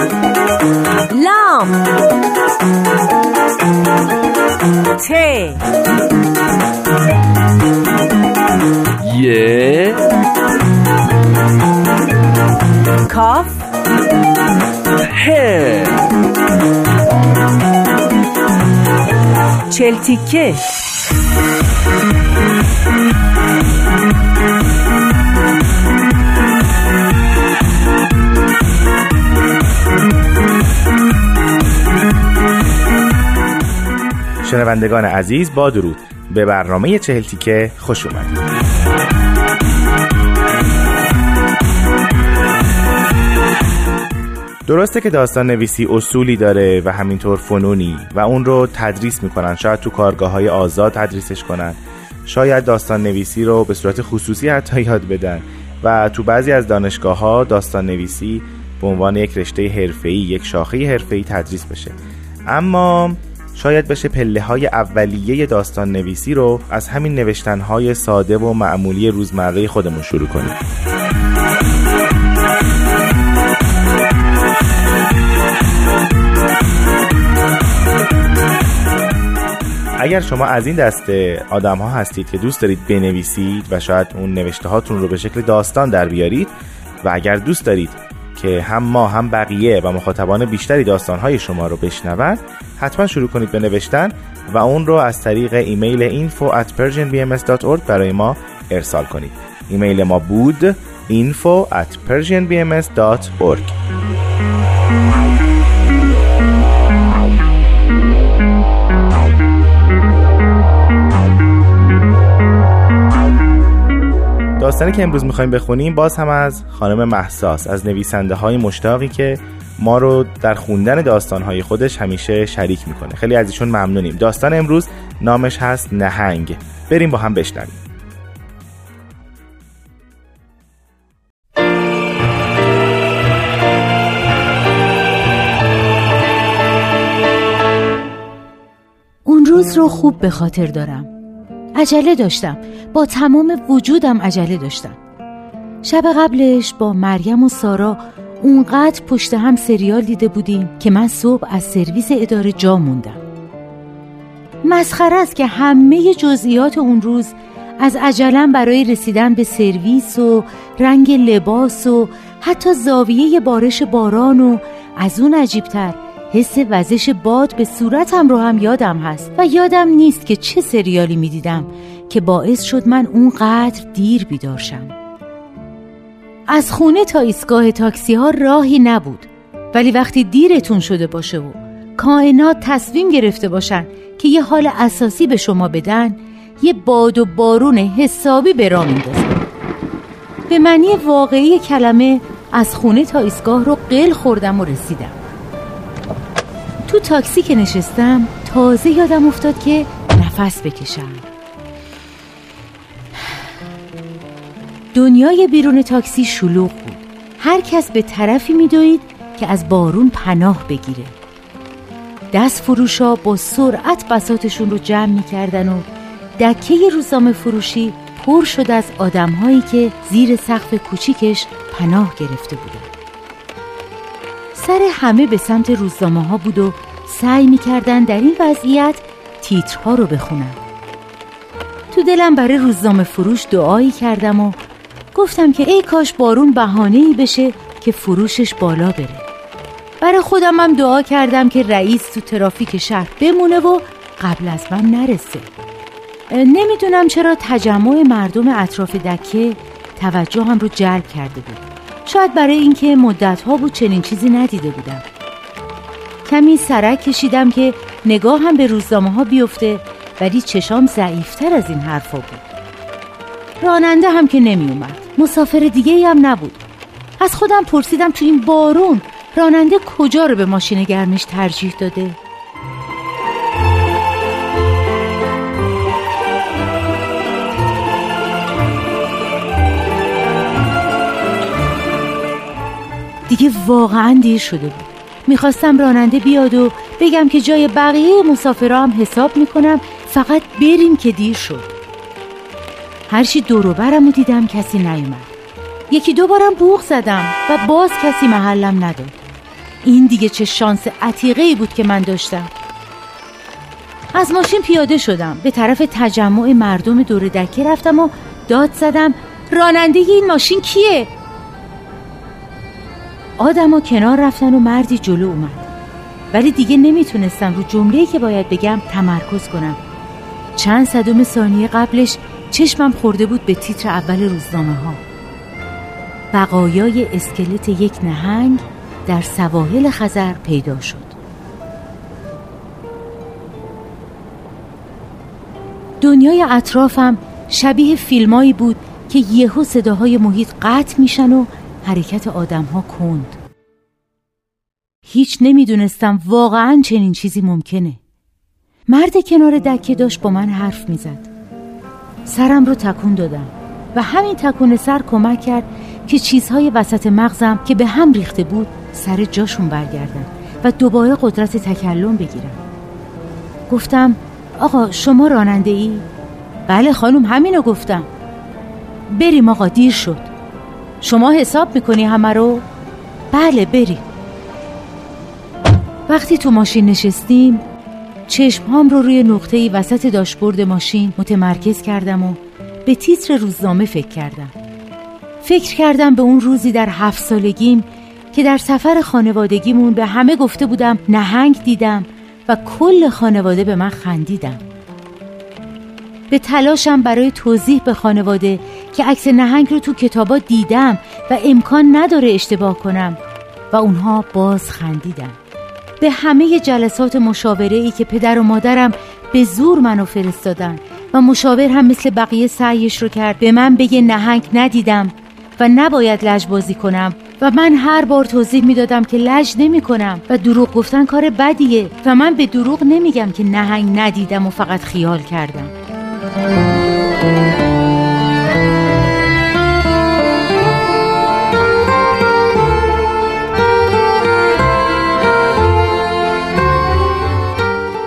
لام ت ی کاف ه چلتیکه. شنوندگان عزیز با درود، به برنامه چهلتیکه خوش اومدید. درسته که داستان نویسی اصولی داره و همینطور فنونی و اون رو تدریس میکنن، شاید تو کارگاه‌های آزاد تدریسش کنن، شاید داستان نویسی رو به صورت خصوصی حتی یاد بدن و تو بعضی از دانشگاه‌ها داستان نویسی به عنوان یک رشته حرفه‌ای، یک شاخه حرفه‌ای تدریس بشه. اما شاید بشه پله‌های اولیه داستان نویسی رو از همین نوشتن‌های ساده و معمولی روزمره خودمون شروع کنیم. اگر شما از این دسته آدم‌ها هستید که دوست دارید بنویسید و شاید اون نوشته‌هاتون رو به شکل داستان در بیارید و اگر دوست دارید که هم ما هم بقیه و مخاطبان بیشتری داستان‌های شما رو بشنون، حتما شروع کنید به نوشتن و اون رو از طریق ایمیل info@persianbms.org برای ما ارسال کنید. ایمیل ما بود info@persianbms.org. داستانی که امروز میخوایم بخونیم باز هم از خانم مهساس، از نویسنده های مشتاقی که ما رو در خوندن داستان‌های خودش همیشه شریک میکنه. خیلی از ایشون ممنونیم. داستان امروز نامش هست نهنگ. بریم با هم بشنویم. اون روز رو خوب به خاطر دارم. عجله داشتم، با تمام وجودم عجله داشتم. شب قبلش با مریم و سارا اونقدر پشت هم سریال دیده بودیم که من صبح از سرویس اداره جا موندم. مسخره است که همه جزئیات اون روز از عجله‌ام برای رسیدن به سرویس و رنگ لباس و حتی زاویه بارش باران و از اون عجیب‌تر حس وزش باد به صورتم رو هم یادم هست و یادم نیست که چه سریالی می دیدم که باعث شد من اونقدر دیر بیدار شم. از خونه تا ایستگاه تاکسی ها راهی نبود، ولی وقتی دیرتون شده باشه و کائنات تصمیم گرفته باشن که یه حال اساسی به شما بدن، یه باد و بارون حسابی به راه میندازه. به معنی واقعی کلمه از خونه تا ایستگاه رو قل خوردم و رسیدم. تو تاکسی که نشستم تازه یادم افتاد که نفس بکشم. دنیای بیرون تاکسی شلوغ بود. هر کس به طرفی میدوید که از بارون پناه بگیره. دست فروشا با سرعت بساطشون رو جمع میکردن و دکه روزنامه فروشی پر شد از آدمهایی که زیر سقف کوچیکش پناه گرفته بودن. سر همه به سمت روزنامه ها بود و سعی میکردن در این وضعیت تیترها رو بخونن. تو دلم برای روزنامه فروش دعایی کردم و گفتم که ای کاش بارون بهانه‌ای بشه که فروشش بالا بره. برای خودم هم دعا کردم که رئیس تو ترافیک شهر بمونه و قبل از من نرسه. نمیدونم چرا تجمع مردم اطراف دکه توجه هم رو جلب کرده بود. شاید برای اینکه مدت‌ها بود چنین چیزی ندیده بودم. کمی سرک کشیدم که نگاه هم به روزنامه ها بیفته، ولی چشام ضعیفتر از این حرفا بود. راننده هم که نمی اومد، مسافر دیگه هم نبود. از خودم پرسیدم تو این بارون راننده کجا رو به ماشین گرمش ترجیح داده؟ دیگه واقعا دیر شده بود. میخواستم راننده بیاد و بگم که جای بقیه مسافرها هم حساب میکنم، فقط بریم که دیر شد. هرچی دور و برمو دیدم کسی نیومد. یکی دو بارم بوق زدم و باز کسی محلم نداد. این دیگه چه شانس عتیقه‌ای بود که من داشتم. از ماشین پیاده شدم، به طرف تجمع مردم دور دکه رفتم و داد زدم راننده این ماشین کیه؟ آدم‌ها کنار رفتن و مردی جلو اومد، ولی دیگه نمیتونستم رو جمله‌ای که باید بگم تمرکز کنم. چند صدم ثانیه قبلش چشمم خورده بود به تیتر اول روزنامه ها: بقایای اسکلت یک نهنگ در سواحل خزر پیدا شد. دنیای اطرافم شبیه فیلمایی بود که یهو صداهای محیط قطع میشن و حرکت آدم‌ها کند. هیچ نمیدونستم واقعاً چنین چیزی ممکنه. مرد کنار دکه داشت با من حرف میزد. سرم رو تکون دادم و همین تکون سر کمک کرد که چیزهای وسط مغزم که به هم ریخته بود سر جاشون برگردن و دوباره قدرت تکلم بگیرم. گفتم آقا شما راننده ای؟ بله خانم، همینو گفتم. بریم آقا، دیر شد. شما حساب میکنی همه رو؟ بله بریم. وقتی تو ماشین نشستیم چشمهام رو روی نقطه‌ای وسط داشبورد ماشین متمرکز کردم و به تیتر روزنامه فکر کردم. فکر کردم به اون روزی در 7 سالگیم که در سفر خانوادگیمون به همه گفته بودم نهنگ دیدم و کل خانواده به من خندیدم. به تلاشم برای توضیح به خانواده که عکس نهنگ رو تو کتابا دیدم و امکان نداره اشتباه کنم و اونها باز خندیدم. به همه جلسات مشاوره‌ای که پدر و مادرم به زور منو فرستادن و مشاور هم مثل بقیه سعیش رو کرد به من بگه نهنگ ندیدم و نباید لجبازی کنم و من هر بار توضیح میدادم که لج نمی کنم و دروغ گفتن کار بدیه و من به دروغ نمیگم که نهنگ ندیدم و فقط خیال کردم.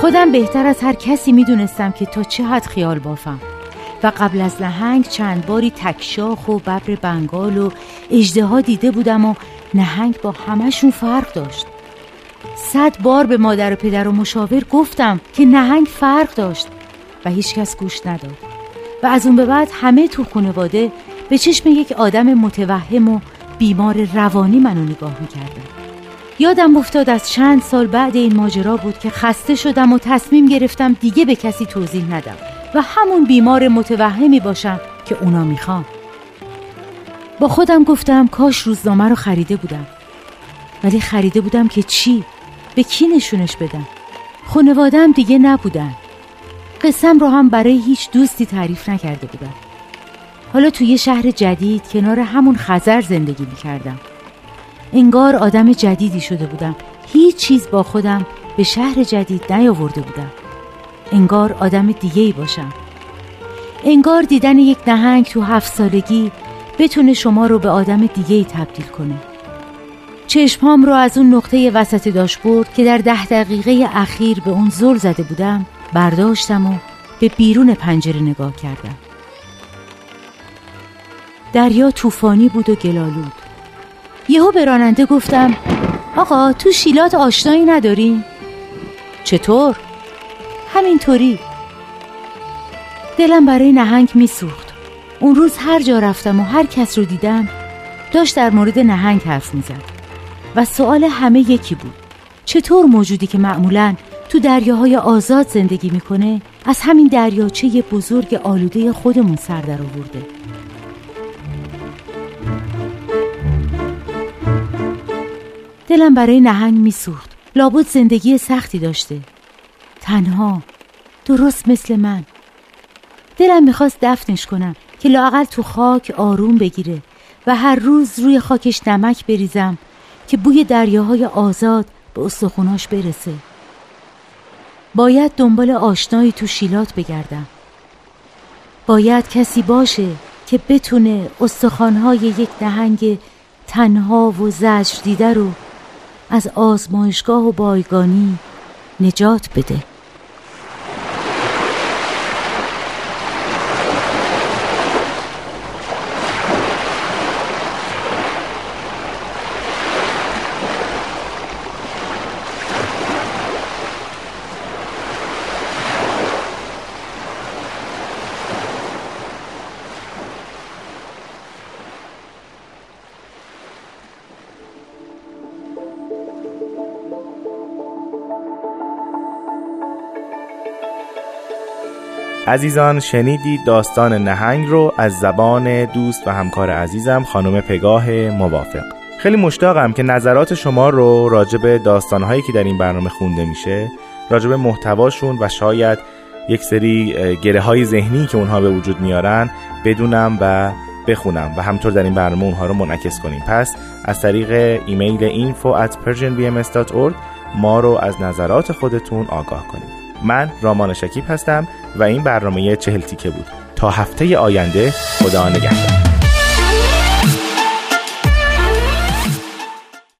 خودم بهتر از هر کسی میدونستم که تا چه حد خیال بافم و قبل از نهنگ چند باری تکشاخ و ببر بنگال و اژدها دیده بودم و نهنگ با همشون فرق داشت. 100 بار به مادر و پدر و مشاور گفتم که نهنگ فرق داشت و هیچ کس گوش نداد و از اون به بعد همه تو خانواده به چشم یک آدم متوهم و بیمار روانی منو نگاه میکردن. یادم افتاد از چند سال بعد این ماجرا بود که خسته شدم و تصمیم گرفتم دیگه به کسی توضیح ندم و همون بیمار متوهمی باشم که اونا میخوام. با خودم گفتم کاش روزنامه رو خریده بودم، ولی خریده بودم که چی؟ به کی نشونش بدم؟ خانواده‌ام دیگه نبودن. قصه‌م رو هم برای هیچ دوستی تعریف نکرده بودم. حالا تو یه شهر جدید کنار همون خزر زندگی میکردم. انگار آدم جدیدی شده بودم. هیچ چیز با خودم به شهر جدید نیاورده بودم. انگار آدم دیگه‌ای باشم. انگار دیدن یک نهنگ تو 7 سالگی بتونه شما رو به آدم دیگه‌ای تبدیل کنه. چشمام رو از اون نقطه وسط داشبورد که در 10 دقیقه اخیر به اون زل زده بودم برداشتم و به بیرون پنجره نگاه کردم. دریا طوفانی بود و گلالود. یهو به راننده گفتم آقا تو شیلات آشنایی نداری؟ چطور؟ همینطوری. دلم برای نهنگ میسوخت. اون روز هر جا رفتم و هر کس رو دیدم داشت در مورد نهنگ حرف میزد و سوال همه یکی بود: چطور موجودی که معمولاً تو دریاهای آزاد زندگی میکنه از همین دریاچه بزرگ آلوده خودمون سر در آورده؟ دلم برای نهنگ میسوخت. لابد زندگی سختی داشته، تنها، درست مثل من. دلم میخواست دفنش کنم که لااقل تو خاک آروم بگیره و هر روز روی خاکش نمک بریزم که بوی دریاهای آزاد به استخوناش برسه. باید دنبال آشنایی تو شیلات بگردم. باید کسی باشه که بتونه استخوان‌های یک نهنگ تنها و زجر دیده رو از آزمایشگاه و بایگانی نجات بده. عزیزان شنیدید داستان نهنگ رو از زبان دوست و همکار عزیزم خانم پگاه موافق. خیلی مشتاقم که نظرات شما رو راجب داستان‌هایی که در این برنامه خونده میشه، راجب محتواشون و شاید یک سری گره‌های ذهنی که اونها به وجود میارن بدونم و بخونم و همطور در این برنامه اونها رو منعکس کنیم. پس از طریق ایمیل info@persianbms.org ما رو از نظرات خودتون آگاه کنید. من رامان شکیب هستم و این برنامه چهلتیکه بود. تا هفته آینده خدا نگهدار.